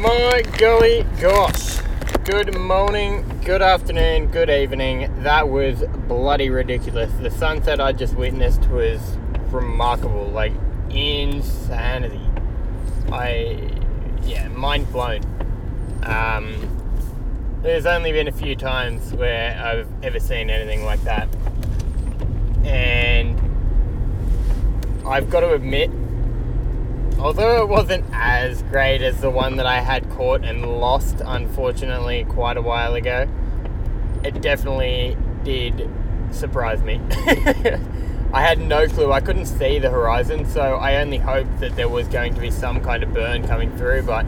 My golly gosh. Good morning, good afternoon, good evening. That was bloody ridiculous. The sunset I just witnessed was remarkable, like insanity. Mind blown. There's only been a few times where I've ever seen anything like that. And I've got to admit, although it wasn't as great as the one that I had caught and lost, unfortunately, quite a while ago, it definitely did surprise me. I had no clue. I couldn't see the horizon, so I only hoped that there was going to be some kind of burn coming through, but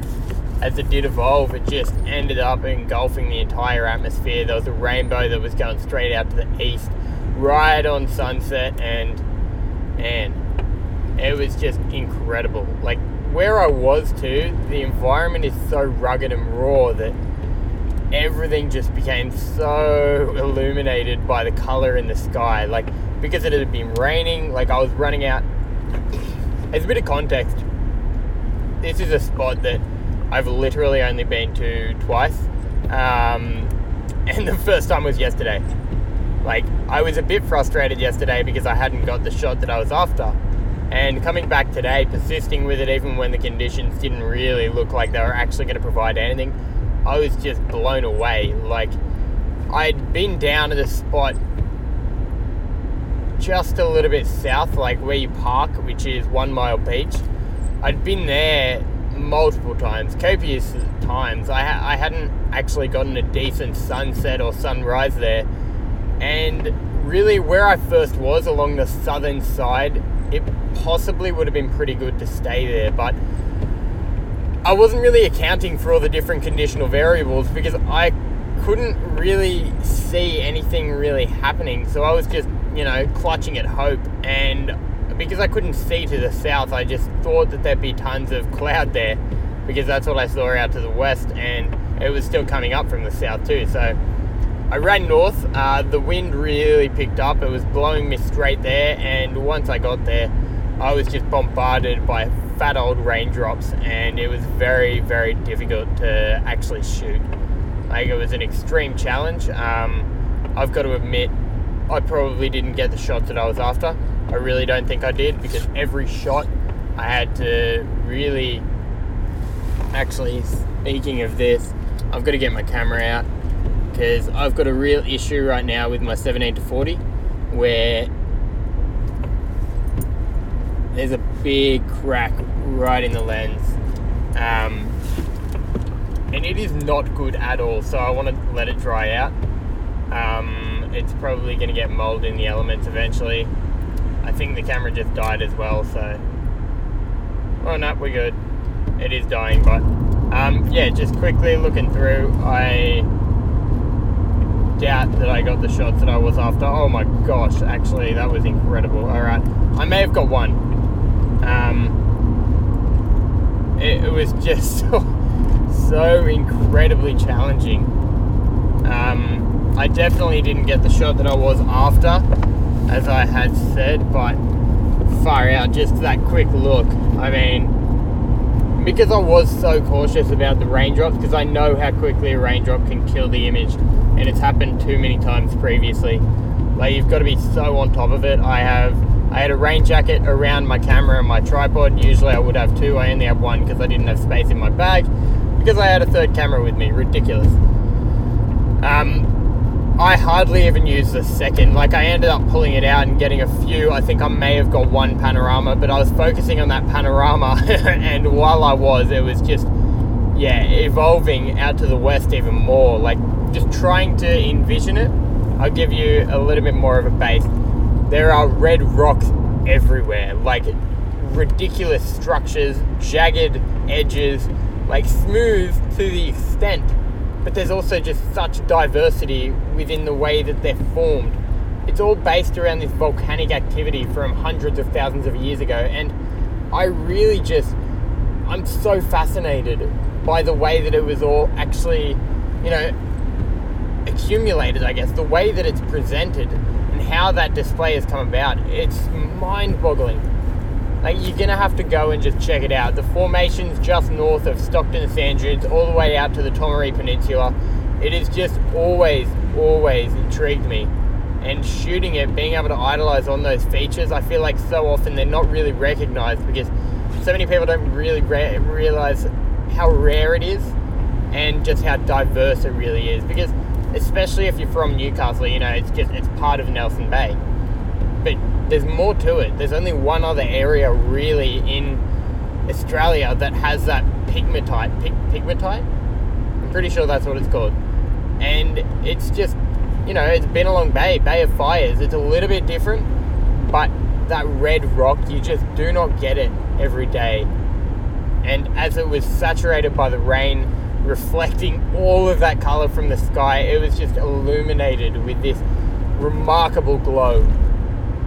as it did evolve, it just ended up engulfing the entire atmosphere. There was a rainbow that was going straight out to the east, right on sunset, and it was just incredible. Like, where I was too, the environment is so rugged and raw that everything just became so illuminated by the color in the sky. Like, because it had been raining, like I was running out. As a bit of context, this is a spot that I've literally only been to twice. And the first time was yesterday. Like, I was a bit frustrated yesterday because I hadn't got the shot that I was after. And coming back today, persisting with it even when the conditions didn't really look like they were actually going to provide anything, I was just blown away. Like, I'd been down at a spot just a little bit south, like where you park, which is One Mile Beach. I'd been there multiple times, copious times. I hadn't actually gotten a decent sunset or sunrise there. And really, where I first was along the southern side, it possibly would have been pretty good to stay there, but I wasn't really accounting for all the different conditional variables because I couldn't really see anything really happening. So I was just, clutching at hope. And because I couldn't see to the south, I just thought that there'd be tons of cloud there because that's what I saw out to the west, and it was still coming up from the south too. So I ran north, the wind really picked up, it was blowing me straight there, and once I got there, I was just bombarded by fat old raindrops, and it was very, very difficult to actually shoot. Like, it was an extreme challenge. I've got to admit, I probably didn't get the shots that I was after. I really don't think I did, because every shot I had to really, actually, speaking of this, I've got to get my camera out, because I've got a real issue right now with my 17-40 where there's a big crack right in the lens, and it is not good at all, so I want to let it dry out. It's probably going to get mold in the elements eventually. I think the camera just died as well, so we're good. It is dying, but just quickly looking through, I doubt that I got the shots that I was after. Oh my gosh, actually that was incredible. Alright, I may have got one. It was just so incredibly challenging. I definitely didn't get the shot that I was after, as I had said, but far out, just that quick look. I mean, because I was so cautious about the raindrops, because I know how quickly a raindrop can kill the image. And it's happened too many times previously. Like, you've got to be so on top of it. I had a rain jacket around my camera and my tripod. Usually I would have two. I only have one because I didn't have space in my bag because I had a third camera with me. Ridiculous. I hardly even used the second. Like, I ended up pulling it out and getting a few. I think I may have got one panorama, but I was focusing on that panorama. And while I was, it was just, evolving out to the west even more. Like, just trying to envision it. I'll give you a little bit more of a base. There are red rocks everywhere, like ridiculous structures, jagged edges, like smooth to the extent, but there's also just such diversity within the way that they're formed. It's all based around this volcanic activity from hundreds of thousands of years ago, and I'm so fascinated by the way that it was all actually accumulated, I guess, the way that it's presented and how that display has come about. It's mind-boggling. Like, you're going to have to go and just check it out. The formation's just north of Stockton Sand Dunes, all the way out to the Tomaree Peninsula. It has just always intrigued me. And shooting it, being able to idolize on those features, I feel like so often they're not really recognized because so many people don't really realize how rare it is and just how diverse it really is. Because especially if you're from Newcastle, you know, it's part of Nelson Bay. But there's more to it. There's only one other area really in Australia that has that pegmatite. Pegmatite? I'm pretty sure that's what it's called. And it's just, you know, it's Binalong Bay, Bay of Fires. It's a little bit different, but that red rock, you just do not get it every day. And as it was saturated by the rain, reflecting all of that color from the sky, it was just illuminated with this remarkable glow.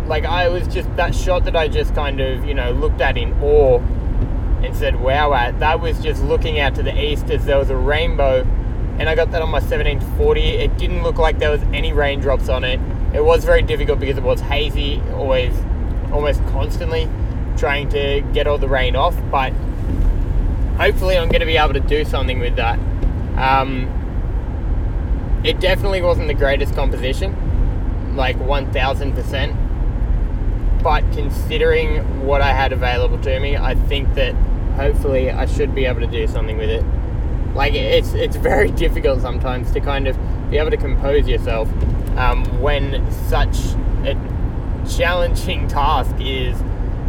Like, I was just, that shot that I just kind of, you know, looked at in awe and said, wow, that was just looking out to the east as there was a rainbow. And I got that on my 17-40. It didn't look like there was any raindrops on it. It was very difficult because it was hazy, always, almost constantly trying to get all the rain off. But hopefully I'm going to be able to do something with that. It definitely wasn't the greatest composition, like 1,000%. But considering what I had available to me, I think that hopefully I should be able to do something with it. Like, it's very difficult sometimes to kind of be able to compose yourself when such a challenging task is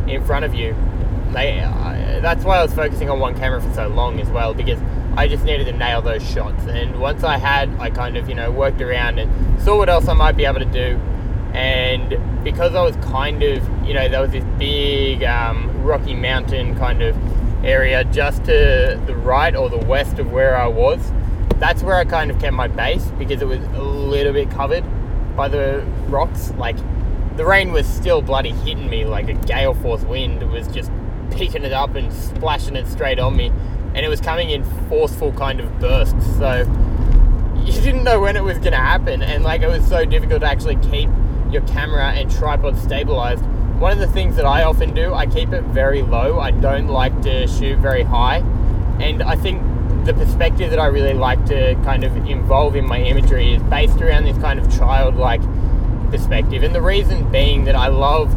in front of you. Like, that's why I was focusing on one camera for so long as well, because I just needed to nail those shots. And once I kind of, you know, worked around and saw what else I might be able to do. And because I was kind of, you know, there was this big Rocky Mountain kind of area just to the right or the west of where I was. That's where I kind of kept my base because it was a little bit covered by the rocks. Like, the rain was still bloody hitting me like a gale force wind. It was just picking it up and splashing it straight on me, and it was coming in forceful kind of bursts, so you didn't know when it was going to happen. And like, it was so difficult to actually keep your camera and tripod stabilized. One of the things that I often do, I keep it very low. I don't like to shoot very high. And I think the perspective that I really like to kind of involve in my imagery is based around this kind of childlike perspective. And the reason being that I love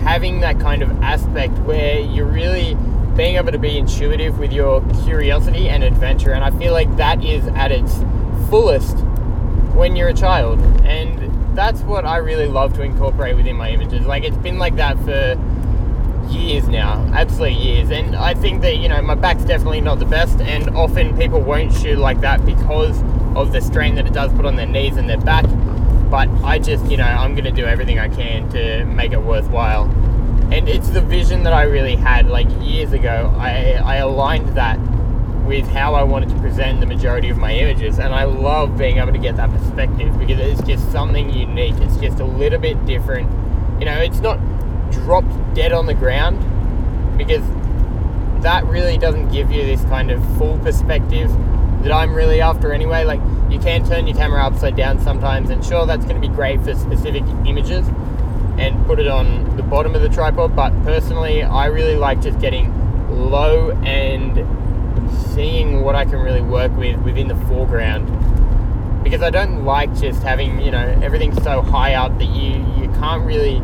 having that kind of aspect where you're really being able to be intuitive with your curiosity and adventure. And I feel like that is at its fullest when you're a child. And that's what I really love to incorporate within my images. Like, it's been like that for years now, absolute years. And I think that, you know, my back's definitely not the best, and often people won't shoot like that because of the strain that it does put on their knees and their back. But I just, you know, I'm going to do everything I can to make it worthwhile. And it's the vision that I really had, like, years ago. I aligned that with how I wanted to present the majority of my images, and I love being able to get that perspective because it's just something unique. It's just a little bit different. You know, it's not dropped dead on the ground, because that really doesn't give you this kind of full perspective that I'm really after anyway. Like, you can turn your camera upside down sometimes, and sure, that's going to be great for specific images and put it on the bottom of the tripod, but personally I really like just getting low and seeing what I can really work with within the foreground, because I don't like just having, you know, everything so high up that you can't really,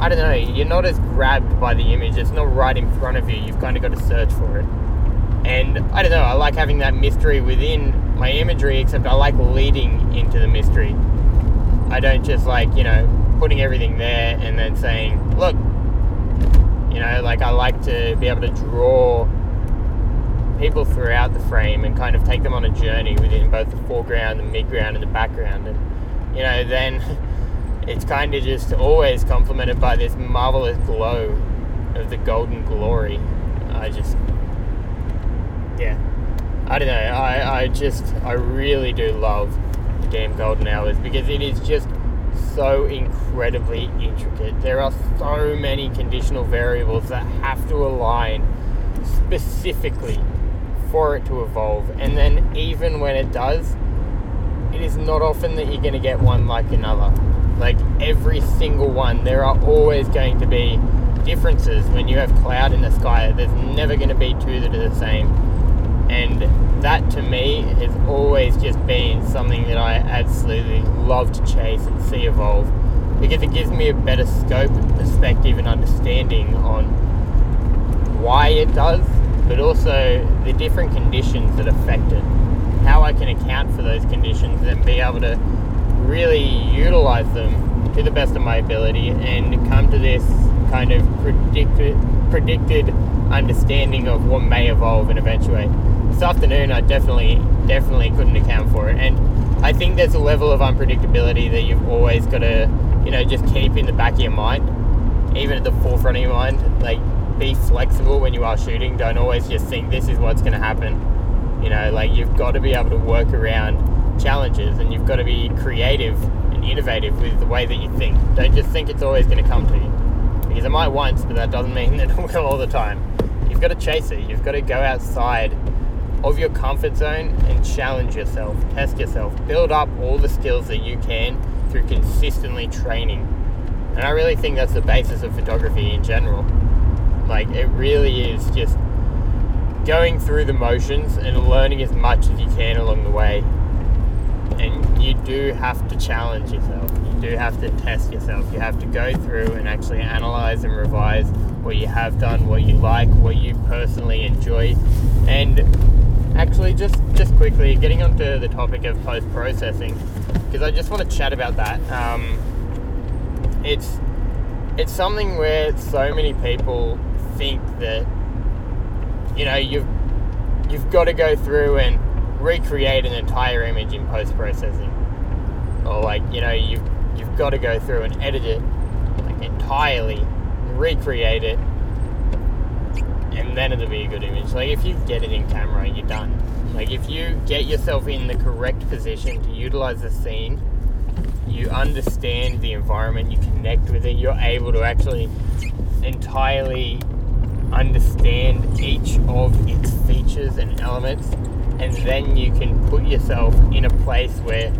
I don't know, you're not as grabbed by the image. It's not right in front of you. You've kind of got to search for it. And I don't know, I like having that mystery within my imagery, except I like leading into the mystery. I don't just like, you know, putting everything there and then saying, look, you know, like, I like to be able to draw people throughout the frame and kind of take them on a journey within both the foreground, the midground, and the background. And, you know, then it's kind of just always complemented by this marvelous glow of the golden glory. I just, yeah, I don't know, I really do love the damn golden hours, because it is just so incredibly intricate. There are so many conditional variables that have to align specifically for it to evolve, and then even when it does, it is not often that you're going to get one like another. Like, every single one, there are always going to be differences when you have cloud in the sky. There's never going to be two that are the same. And that to me has always just been something that I absolutely love to chase and see evolve, because it gives me a better scope and perspective and understanding on why it does, but also the different conditions that affect it, how I can account for those conditions and be able to really utilize them to the best of my ability and come to this kind of predicted understanding of what may evolve and eventuate. This afternoon I definitely couldn't account for it, and I think there's a level of unpredictability that you've always got to, you know, just keep in the back of your mind, even at the forefront of your mind. Like, be flexible when you are shooting. Don't always just think this is what's going to happen. You know, like, you've got to be able to work around challenges, and you've got to be creative and innovative with the way that you think. Don't just think it's always going to come to you, because it might once, but that doesn't mean that it will all the time. You've got to chase it. You've got to go outside of your comfort zone and challenge yourself, test yourself, build up all the skills that you can through consistently training. And I really think that's the basis of photography in general. Like, it really is just going through the motions and learning as much as you can along the way. And you do have to challenge yourself. You do have to test yourself. You have to go through and actually analyze and revise what you have done, what you like, what you personally enjoy. And actually, just quickly getting onto the topic of post-processing, because I just want to chat about that. It's something where so many people think that, you know, you've got to go through and recreate an entire image in post-processing, or, like, you know, you've got to go through and edit it, like, entirely, recreate it, and then it'll be a good image. Like, if you get it in camera, you're done. Like, if you get yourself in the correct position to utilize the scene, you understand the environment, you connect with it, you're able to actually entirely understand each of its features and elements, and then you can put yourself in a place where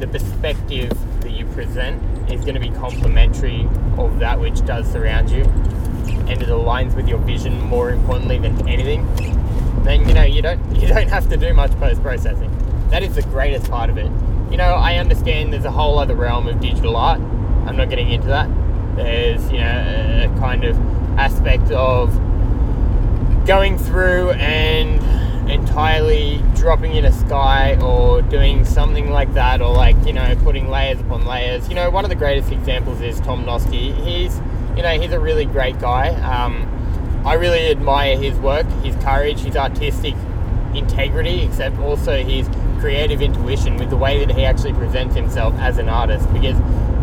the perspective that you present is going to be complementary of that which does surround you, and it aligns with your vision more importantly than anything. Then, you know, you don't have to do much post-processing. That is the greatest part of it. You know, I understand there's a whole other realm of digital art. I'm not getting into that. There's, you know, a kind of aspect of going through and entirely dropping in a sky or doing something like that, or, like, you know, putting layers upon layers. You know, one of the greatest examples is Tom Nosky. He's a really great guy. I really admire his work, his courage, his artistic integrity, except also his creative intuition with the way that he actually presents himself as an artist, because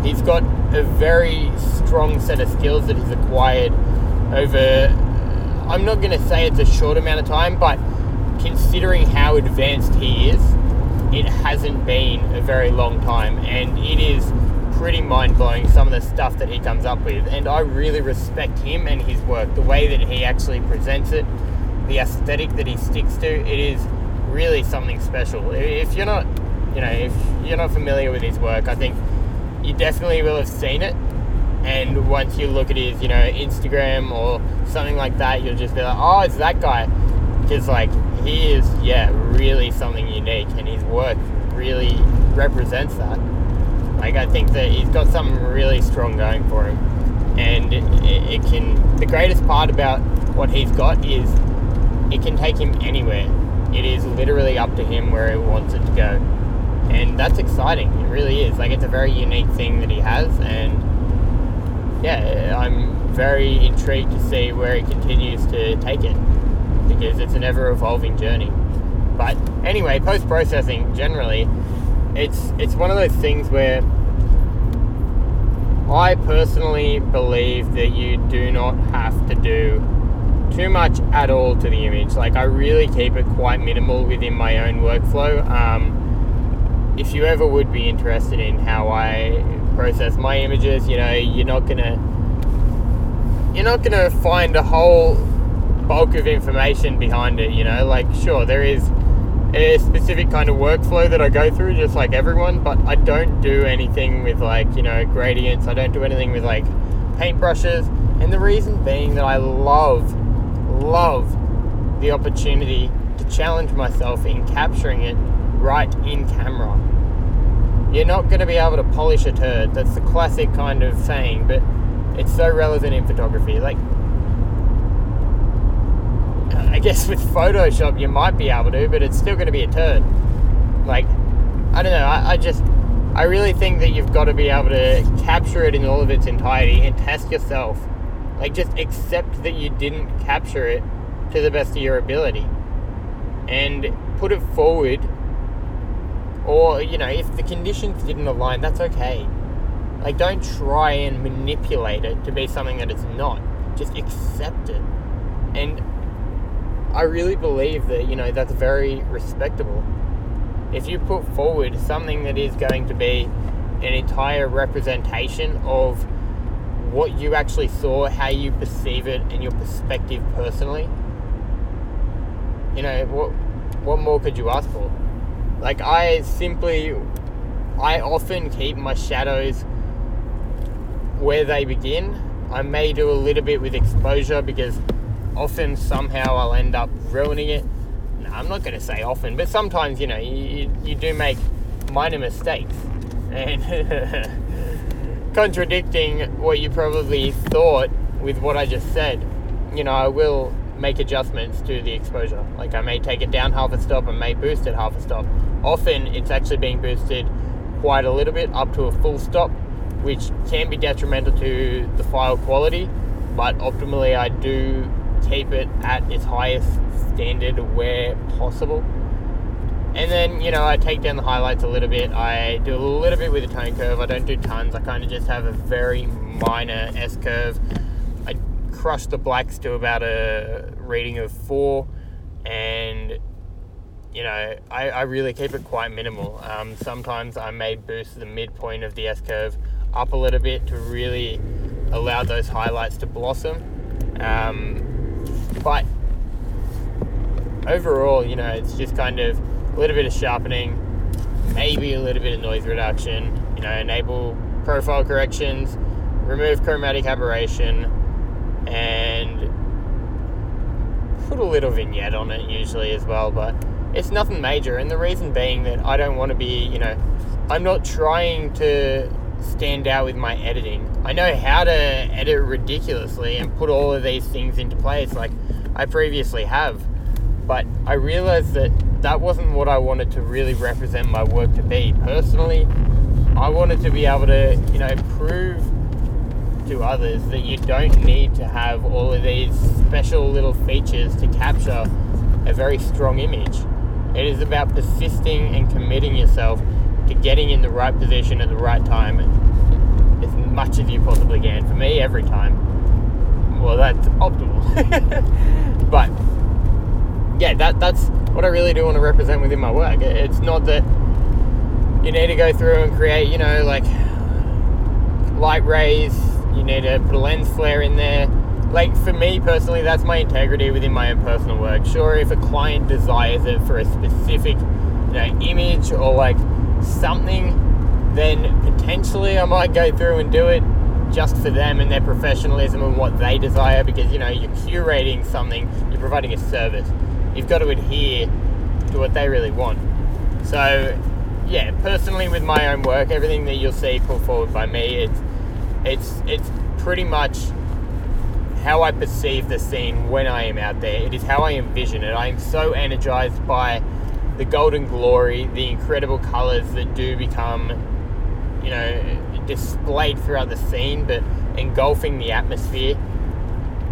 he's got a very strong set of skills that he's acquired over, I'm not going to say it's a short amount of time, but considering how advanced he is, it hasn't been a very long time, and it is pretty mind-blowing some of the stuff that he comes up with. And I really respect him and his work, the way that he actually presents it, the aesthetic that he sticks to. It is really something special. If you're not familiar with his work, I think you definitely will have seen it, and once you look at his, you know, Instagram or something like that, you'll just be like, oh, it's that guy. Because, like, he is, yeah, really something unique, and his work really represents that. Like, I think that he's got something really strong going for him, and it can, the greatest part about what he's got is it can take him anywhere. It is literally up to him where he wants it to go. And that's exciting. It really is. Like, it's a very unique thing that he has, and yeah, I'm very intrigued to see where he continues to take it, because it's an ever-evolving journey. But anyway, post-processing generally, it's one of those things where I personally believe that you do not have to do too much at all to the image. Like, I really keep it quite minimal within my own workflow. If you ever would be interested in how I process my images, you know, you're not gonna find a whole bulk of information behind it. You know, like, sure, there is a specific kind of workflow that I go through, just like everyone, but I don't do anything with, like, you know, gradients. I don't do anything with, like, paintbrushes. And the reason being that I love the opportunity to challenge myself in capturing it right in camera. You're not going to be able to polish a turd. That's the classic kind of saying, but it's so relevant in photography. Like, I guess with Photoshop you might be able to, but it's still going to be a turd. Like, I don't know, I really think that you've got to be able to capture it in all of its entirety and test yourself. Like, just accept that you didn't capture it to the best of your ability and put it forward. Or, you know, if the conditions didn't align, that's okay. Like, don't try and manipulate it to be something that it's not. Just accept it. And I really believe that, you know, that's very respectable. If you put forward something that is going to be an entire representation of what you actually saw, how you perceive it, and your perspective personally, you know, what more could you ask for? Like, I often keep my shadows where they begin. I may do a little bit with exposure because often somehow I'll end up ruining it. I'm not going to say often, but sometimes, you know, you do make minor mistakes and contradicting what you probably thought with what I just said. You know, I will make adjustments to the exposure. Like, I may take it down half a stop and may boost it half a stop. Often it's actually being boosted quite a little bit up to a full stop, which can be detrimental to the file quality, but optimally I do keep it at its highest standard where possible. And then, you know, I take down the highlights a little bit. I do a little bit with the tone curve. I don't do tons. I kind of just have a very minor S curve. I crush the blacks to about a reading of 4, and, you know, I really keep it quite minimal. Sometimes I may boost the midpoint of the S curve up a little bit to really allow those highlights to blossom. But overall, you know, it's just kind of a little bit of sharpening, maybe a little bit of noise reduction, you know, enable profile corrections, remove chromatic aberration, and put a little vignette on it usually as well, but it's nothing major. And the reason being that I don't want to be, you know, I'm not trying to stand out with my editing. I know how to edit ridiculously and put all of these things into place like I previously have, but I realized that that wasn't what I wanted to really represent my work to be. Personally, I wanted to be able to, you know, prove to others that you don't need to have all of these special little features to capture a very strong image. It is about persisting and committing yourself to getting in the right position at the right time as much as you possibly can. For me, every time. Well, that's optimal. But yeah, that's what I really do want to represent within my work. It's not that you need to go through and create, you know, like light rays, you need to put a lens flare in there. Like, for me personally, that's my integrity within my own personal work. Sure, if a client desires it for a specific, you know, image or like something, then potentially I might go through and do it just for them and their professionalism and what they desire, because, you know, you're curating something, you're providing a service, you've got to adhere to what they really want. So yeah, personally with my own work, everything that you'll see put forward by me, it's pretty much how I perceive the scene when I am out there. It is how I envision it. I am so energized by the golden glory, the incredible colours that do become, you know, displayed throughout the scene, but engulfing the atmosphere.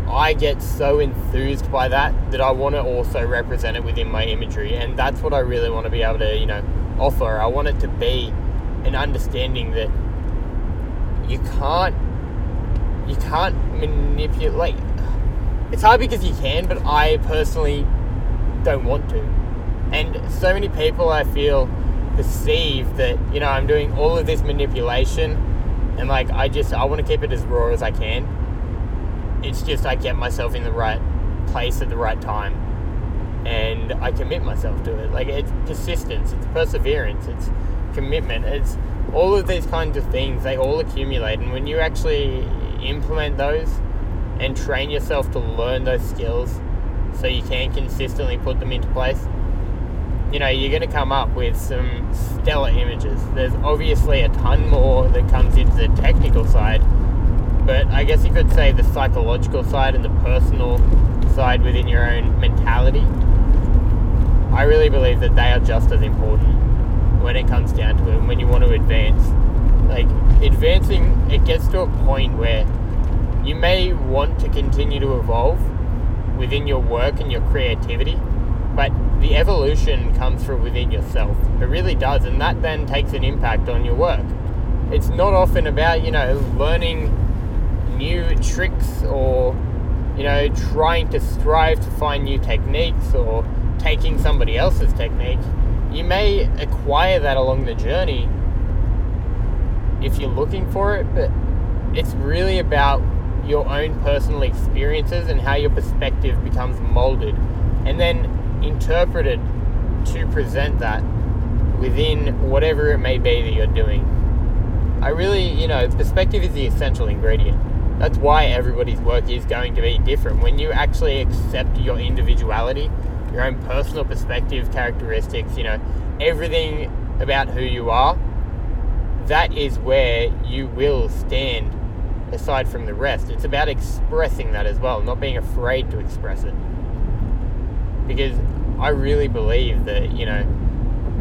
I get so enthused by that I want to also represent it within my imagery, and that's what I really want to be able to, you know, offer. I want it to be an understanding that you can't manipulate. It's hard because you can, but I personally don't want to. And so many people, I feel, perceive that, you know, I'm doing all of this manipulation and like I want to keep it as raw as I can. It's just I get myself in the right place at the right time and I commit myself to it. Like, it's persistence, it's perseverance, it's commitment, it's all of these kinds of things. They all accumulate, and when you actually implement those, and train yourself to learn those skills so you can consistently put them into place, you know, you're going to come up with some stellar images. There's obviously a ton more that comes into the technical side, but I guess you could say the psychological side and the personal side within your own mentality, I really believe that they are just as important when it comes down to it. And when you want to advance, like advancing, it gets to a point where you may want to continue to evolve within your work and your creativity, but the evolution comes from within yourself. It really does, and that then takes an impact on your work. It's not often about, you know, learning new tricks or, you know, trying to strive to find new techniques or taking somebody else's technique. You may acquire that along the journey if you're looking for it, but it's really about your own personal experiences and how your perspective becomes molded and then interpreted to present that within whatever it may be that you're doing. I really, you know, perspective is the essential ingredient. That's why everybody's work is going to be different. When you actually accept your individuality, your own personal perspective, characteristics, you know, everything about who you are, that is where you will stand aside from the rest. It's about expressing that as well, not being afraid to express it. Because I really believe that, you know,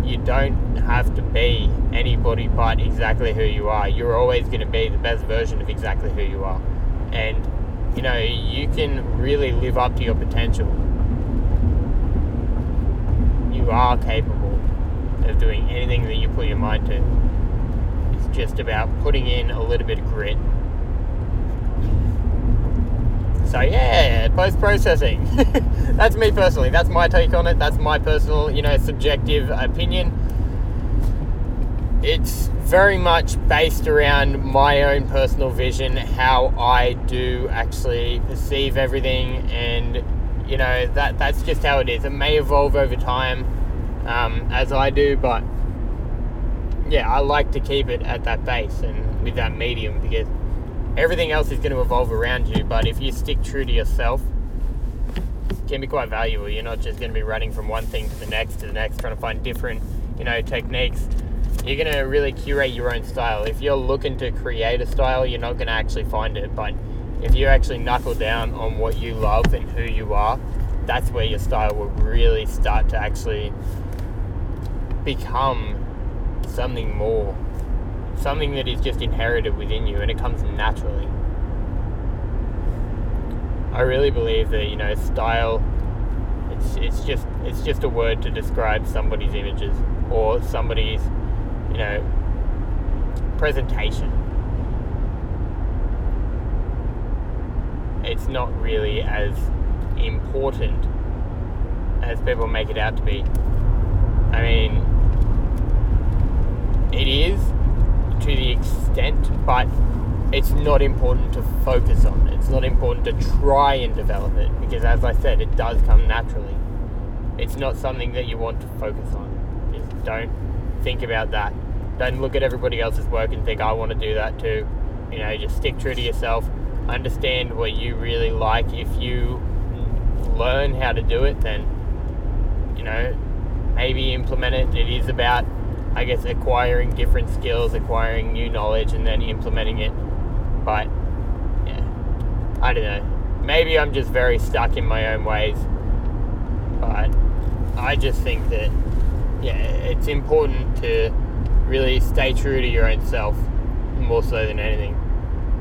you don't have to be anybody but exactly who you are. You're always going to be the best version of exactly who you are. And, you know, you can really live up to your potential. You are capable of doing anything that you put your mind to. It's just about putting in a little bit of grit. So yeah, post-processing. That's me personally. That's my take on it. That's my personal, you know, subjective opinion. It's very much based around my own personal vision, how I do actually perceive everything, and you know, that's just how it is. It may evolve over time as I do, but yeah, I like to keep it at that base and with that medium, because everything else is going to evolve around you, but if you stick true to yourself, it can be quite valuable. You're not just going to be running from one thing to the next, trying to find different, you know, techniques. You're going to really curate your own style. If you're looking to create a style, you're not going to actually find it, but if you actually knuckle down on what you love and who you are, that's where your style will really start to actually become something more. Something that is just inherited within you and it comes naturally. I really believe that, you know, style, it's just a word to describe somebody's images or somebody's, you know, presentation. It's not really as important as people make it out to be. I mean, it is, to the extent, but it's not important to focus on. It's not important to try and develop it, because as I said, it does come naturally. It's not something that you want to focus on. Just don't think about that. Don't look at everybody else's work and think, I want to do that too. You know, just stick true to yourself. Understand what you really like. If you learn how to do it, then, you know, maybe implement it. It is about, I guess, acquiring different skills, acquiring new knowledge, and then implementing it. But yeah, I don't know. Maybe I'm just very stuck in my own ways. But I just think that, yeah, it's important to really stay true to your own self more so than anything.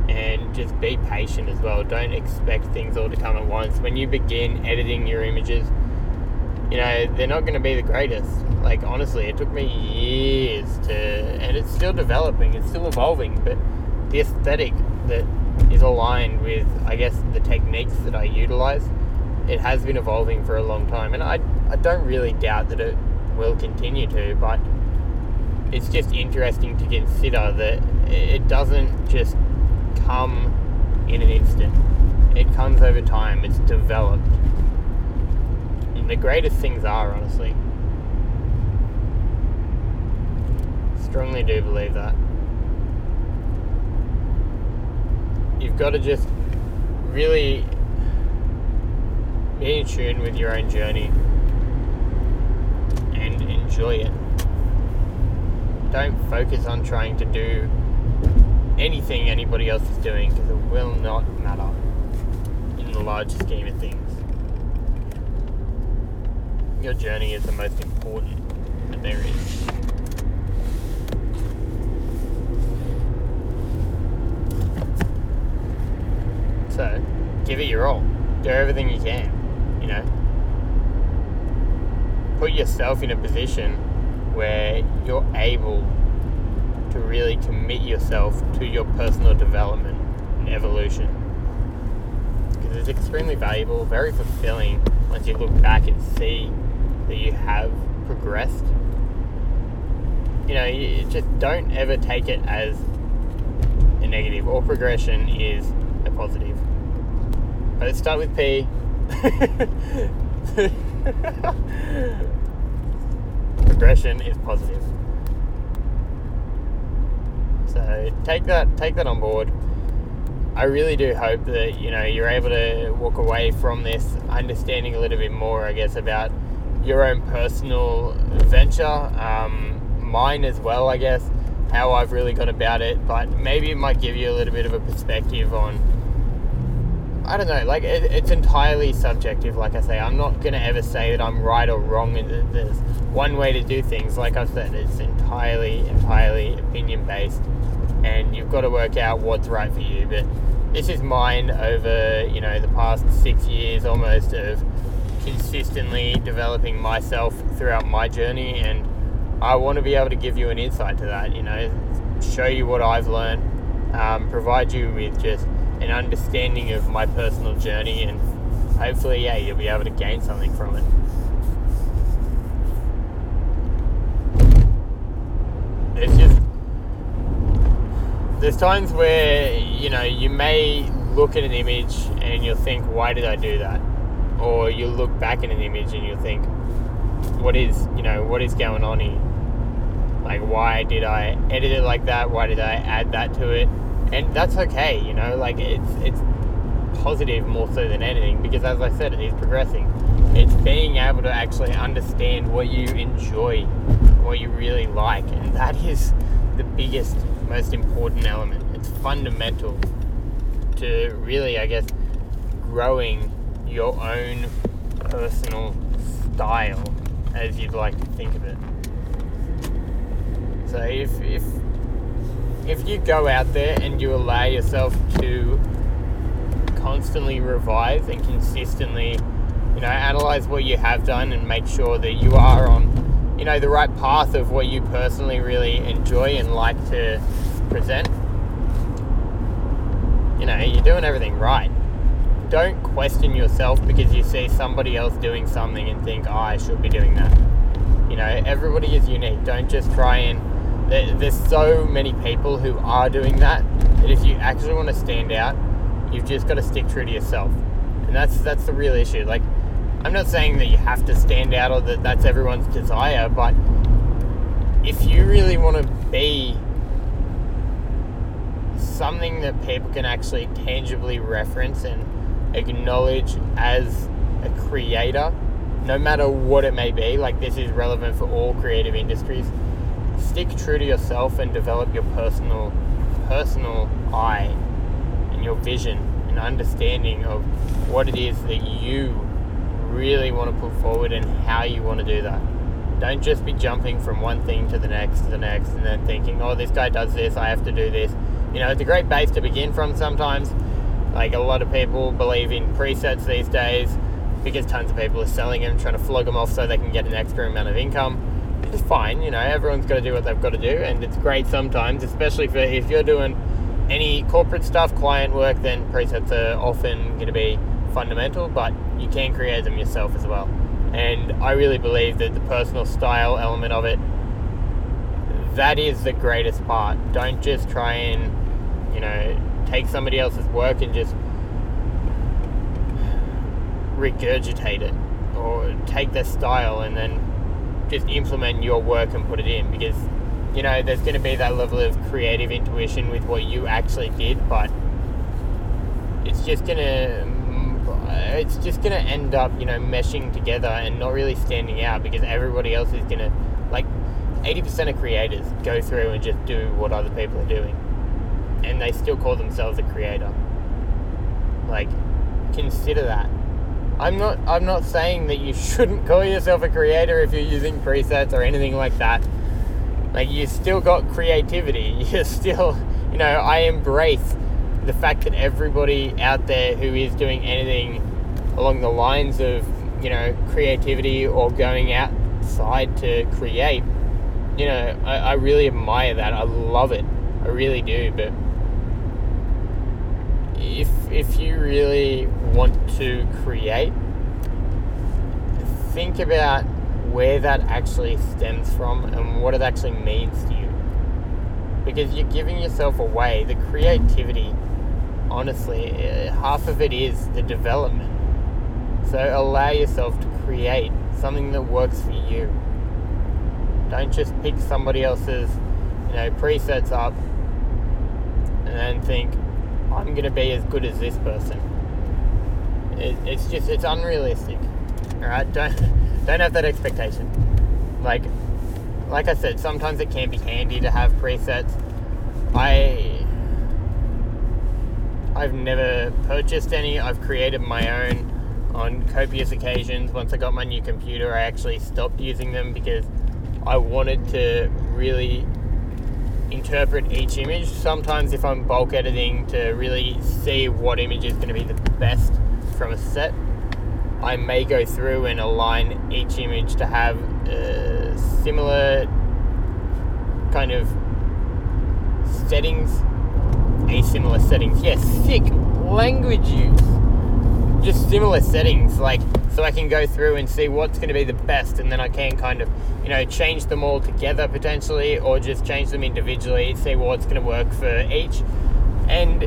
And just be patient as well. Don't expect things all to come at once. When you begin editing your images, you know, they're not going to be the greatest. Like, honestly, it took me years to, and it's still developing, it's still evolving, but the aesthetic that is aligned with, I guess, the techniques that I utilize, it has been evolving for a long time. And I don't really doubt that it will continue to, but it's just interesting to consider that it doesn't just come in an instant. It comes over time, it's developed. And the greatest things are, honestly. Strongly do believe that. You've got to just really be in tune with your own journey and enjoy it. Don't focus on trying to do anything anybody else is doing, because it will not matter in the larger scheme of things. Your journey is the most important that there is. So, give it your all. Do everything you can, you know. Put yourself in a position where you're able to really commit yourself to your personal development and evolution. Because it's extremely valuable, very fulfilling, once you look back and see that you have progressed. You know, you just don't ever take it as a negative. All progression is a positive. Let's start with P. Progression is positive. So take that on board. I really do hope that, you know, you're able to walk away from this understanding a little bit more, I guess, about your own personal adventure, mine as well, I guess, how I've really gone about it. But maybe it might give you a little bit of a perspective on, I don't know, like, it's entirely subjective, like I say. I'm not going to ever say that I'm right or wrong and that there's one way to do things. Like I've said, it's entirely opinion-based, and you've got to work out what's right for you. But this is mine over, you know, the past 6 years almost of consistently developing myself throughout my journey, and I want to be able to give you an insight to that, you know, show you what I've learned, provide you with just an understanding of my personal journey, and hopefully, yeah, you'll be able to gain something from it. There's times where, you know, you may look at an image and you'll think, why did I do that? Or you'll look back at an image and you'll think, what is going on here? Like, why did I edit it like that? Why did I add that to it? And that's okay, you know, like, it's positive more so than anything, because as I said, it is progressing. It's being able to actually understand what you enjoy, what you really like, and that is the biggest, most important element. It's fundamental to really, I guess, growing your own personal style, as you'd like to think of it. So if you go out there and you allow yourself to constantly revise and consistently, you know, analyze what you have done and make sure that you are on, you know, the right path of what you personally really enjoy and like to present, you know, you're doing everything right. Don't question yourself because you see somebody else doing something and think, oh, I should be doing that. You know, everybody is unique. Don't just try and... There's so many people who are doing that, that if you actually want to stand out, you've just got to stick true to yourself. And that's the real issue. Like, I'm not saying that you have to stand out or that that's everyone's desire, but if you really want to be something that people can actually tangibly reference and acknowledge as a creator, no matter what it may be, like, this is relevant for all creative industries. Stick true to yourself and develop your personal eye and your vision and understanding of what it is that you really want to put forward and how you want to do that. Don't just be jumping from one thing to the next and then thinking, oh, this guy does this, I have to do this. You know, it's a great base to begin from sometimes. Like, a lot of people believe in presets these days because tons of people are selling them, trying to flog them off so they can get an extra amount of income. It's fine, you know, everyone's got to do what they've got to do, and it's great sometimes, especially for if you're doing any corporate stuff, client work, then presets are often going to be fundamental, but you can create them yourself as well. And I really believe that the personal style element of it, that is the greatest part. Don't just try and, you know, take somebody else's work and just regurgitate it or take their style and then just implement your work and put it in, because, you know, there's going to be that level of creative intuition with what you actually did, but it it's just gonna end up, you know, meshing together and not really standing out, because everybody else is gonna, like, 80% of creators go through and just do what other people are doing, and they still call themselves a creator. Like, consider that. I'm not saying that you shouldn't call yourself a creator if you're using presets or anything like that. Like, you still got creativity. You still, you know, I embrace the fact that everybody out there who is doing anything along the lines of, you know, creativity or going outside to create, you know, I really admire that. I love it. I really do. But if you really want to create, think about where that actually stems from and what it actually means to you, because you're giving yourself away. The creativity, honestly, half of it is the development. So allow yourself to create something that works for you. Don't just pick somebody else's, you know, presets up and then think, I'm going to be as good as this person. It's just, it's unrealistic. Alright, don't have that expectation. Like I said, sometimes it can be handy to have presets. I've never purchased any. I've created my own on copious occasions. Once I got my new computer, I actually stopped using them because I wanted to really interpret each image. Sometimes if I'm bulk editing to really see what image is going to be the best from a set, I may go through and align each image to have a similar kind of settings, asimilar settings. Yes, sick language use. Just similar settings, like, so I can go through and see what's going to be the best, and then I can kind of, you know, change them all together potentially, or just change them individually, see what's going to work for each. And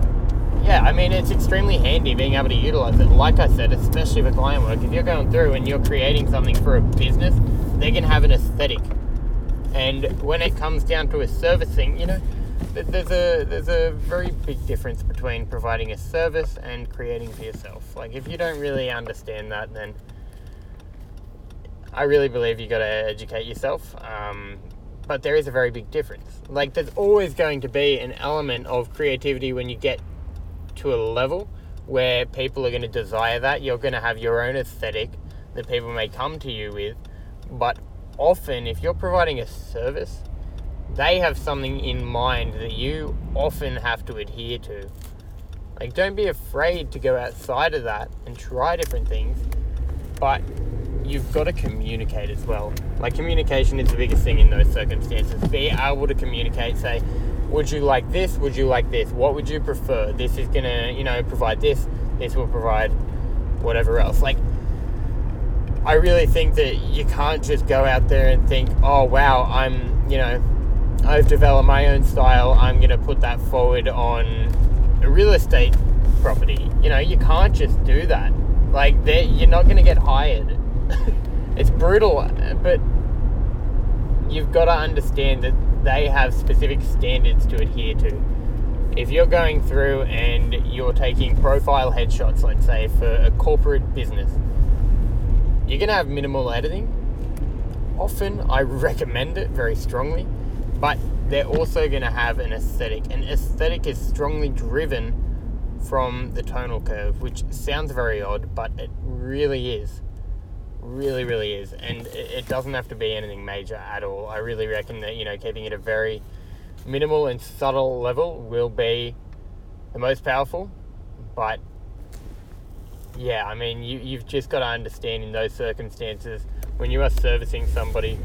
yeah, I mean, it's extremely handy being able to utilize it. Like I said, especially with client work, if you're going through and you're creating something for a business, they can have an aesthetic. And when it comes down to a servicing, you know, there's a very big difference between providing a service and creating for yourself. Like, if you don't really understand that, then I really believe you got to educate yourself. But there is a very big difference. Like, there's always going to be an element of creativity when you get to a level where people are going to desire that. You're going to have your own aesthetic that people may come to you with. But often, if you're providing a service, they have something in mind that you often have to adhere to. Like, don't be afraid to go outside of that and try different things, but you've got to communicate as well. Like, communication is the biggest thing in those circumstances. Be able to communicate, say, would you like this? Would you like this? What would you prefer? This is going to, you know, provide this. This will provide whatever else. Like, I really think that you can't just go out there and think, oh, wow, I'm, you know, I've developed my own style, I'm going to put that forward on a real estate property. You know, you can't just do that. Like, you're not going to get hired. It's brutal, but you've got to understand that they have specific standards to adhere to. If you're going through and you're taking profile headshots, let's say, for a corporate business, you're going to have minimal editing. Often, I recommend it very strongly. But they're also going to have an aesthetic. And aesthetic is strongly driven from the tonal curve, which sounds very odd, but it really is. Really, really is. And it doesn't have to be anything major at all. I really reckon that, you know, keeping it a very minimal and subtle level will be the most powerful. But, yeah, I mean, you've just got to understand in those circumstances, when you are servicing somebody,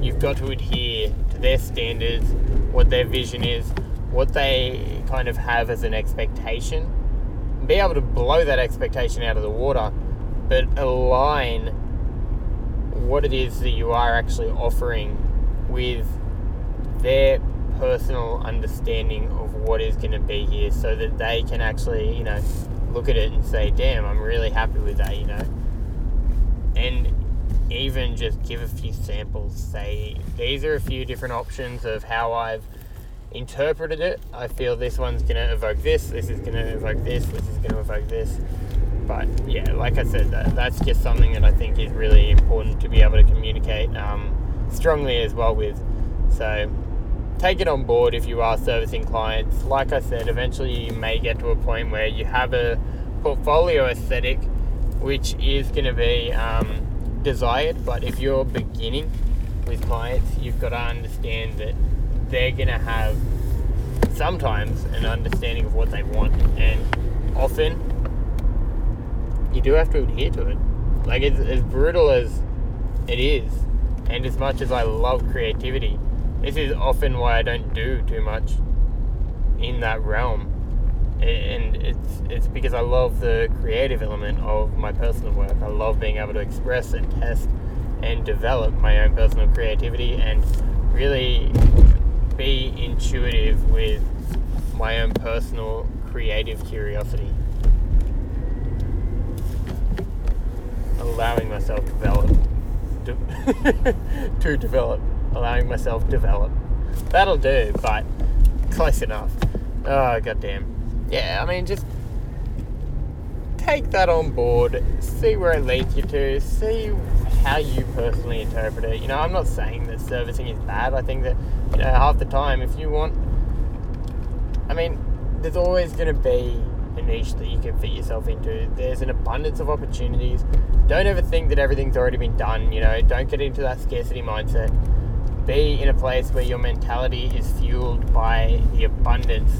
you've got to adhere to their standards, what their vision is, what they kind of have as an expectation. Be able to blow that expectation out of the water, but align what it is that you are actually offering with their personal understanding of what is going to be here, so that they can actually, you know, look at it and say, damn, I'm really happy with that, you know. And even just give a few samples, say, these are a few different options of how I've interpreted it. I feel this one's going to evoke this, this is going to evoke this, this is going to evoke this. But yeah, like I said, that's just something that I think is really important to be able to communicate strongly as well with. So take it on board if you are servicing clients. Like I said, eventually you may get to a point where you have a portfolio aesthetic which is going to be desired, but if you're beginning with clients, you've got to understand that they're going to have sometimes an understanding of what they want, and often you do have to adhere to it. Like, it's as brutal as it is, and as much as I love creativity, this is often why I don't do too much in that realm, and it's because I love the creative element of my personal work. I love being able to express and test and develop my own personal creativity and really be intuitive with my own personal creative curiosity, allowing myself develop. That'll do, but close enough. Oh, goddamn. Yeah, I mean, just take that on board, see where it leads you to, see how you personally interpret it. You know, I'm not saying that servicing is bad. I think that, you know, half the time, if you want, I mean, there's always going to be a niche that you can fit yourself into. There's an abundance of opportunities. Don't ever think that everything's already been done, you know. Don't get into that scarcity mindset. Be in a place where your mentality is fueled by the abundance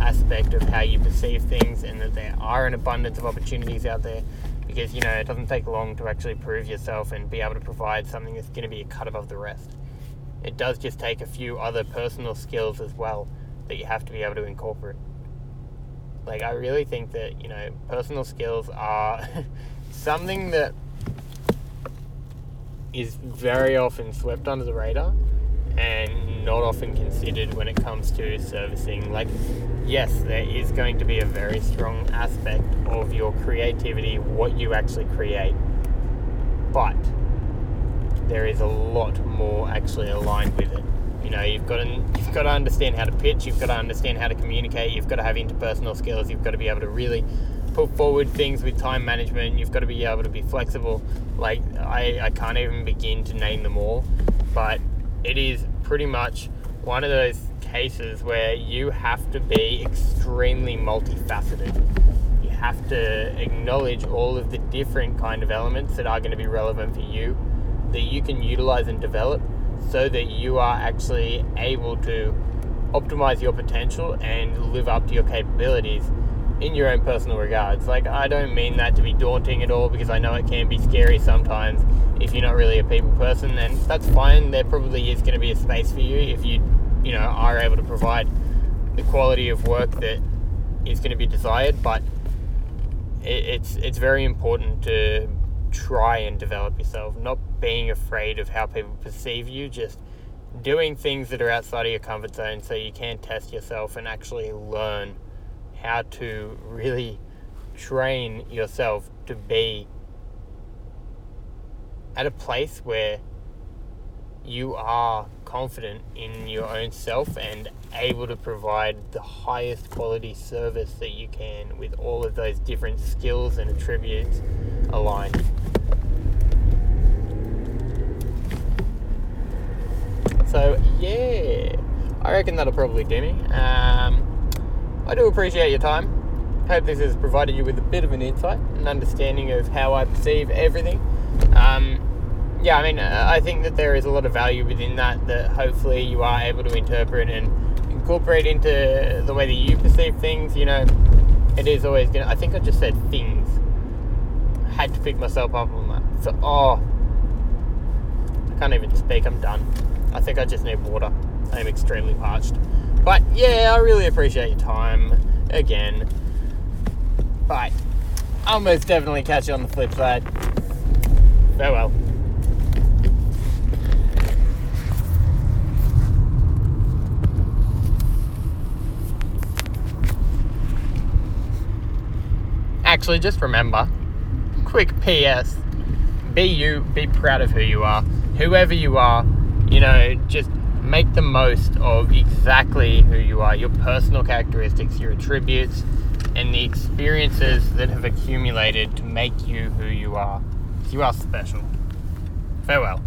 aspect of how you perceive things, and that there are an abundance of opportunities out there, because, you know, it doesn't take long to actually prove yourself and be able to provide something that's going to be a cut above the rest. It does just take a few other personal skills as well that you have to be able to incorporate. Like, I really think that, you know, personal skills are something that is very often swept under the radar and not often considered when it comes to servicing. Like, yes, there is going to be a very strong aspect of your creativity, what you actually create, but there is a lot more actually aligned with it. You know, you've got to understand how to pitch, you've got to understand how to communicate, you've got to have interpersonal skills, you've got to be able to really put forward things with time management, you've got to be able to be flexible. Like, I can't even begin to name them all, but it is pretty much one of those cases where you have to be extremely multifaceted. You have to acknowledge all of the different kind of elements that are going to be relevant for you, that you can utilize and develop, so that you are actually able to optimize your potential and live up to your capabilities in your own personal regards. Like, I don't mean that to be daunting at all, because I know it can be scary sometimes if you're not really a people person, and that's fine. There probably is going to be a space for you if you know, are able to provide the quality of work that is going to be desired, but it's very important to try and develop yourself, not being afraid of how people perceive you, just doing things that are outside of your comfort zone so you can test yourself and actually learn how to really train yourself to be at a place where you are confident in your own self and able to provide the highest quality service that you can with all of those different skills and attributes aligned. So yeah, I reckon that'll probably do me. I do appreciate your time. Hope this has provided you with a bit of an insight and understanding of how I perceive everything. Yeah, I mean, I think that there is a lot of value within that hopefully you are able to interpret and incorporate into the way that you perceive things. You know, it is always gonna, I think I just said things. I had to pick myself up on that. So, I can't even speak, I'm done. I think I just need water. I am extremely parched. But yeah, I really appreciate your time again. But I'll most definitely catch you on the flip side. Farewell. Actually, just remember, quick PS, be you, be proud of who you are. Whoever you are, you know, just make the most of exactly who you are, your personal characteristics, your attributes, and the experiences that have accumulated to make you who you are. You are special. Farewell.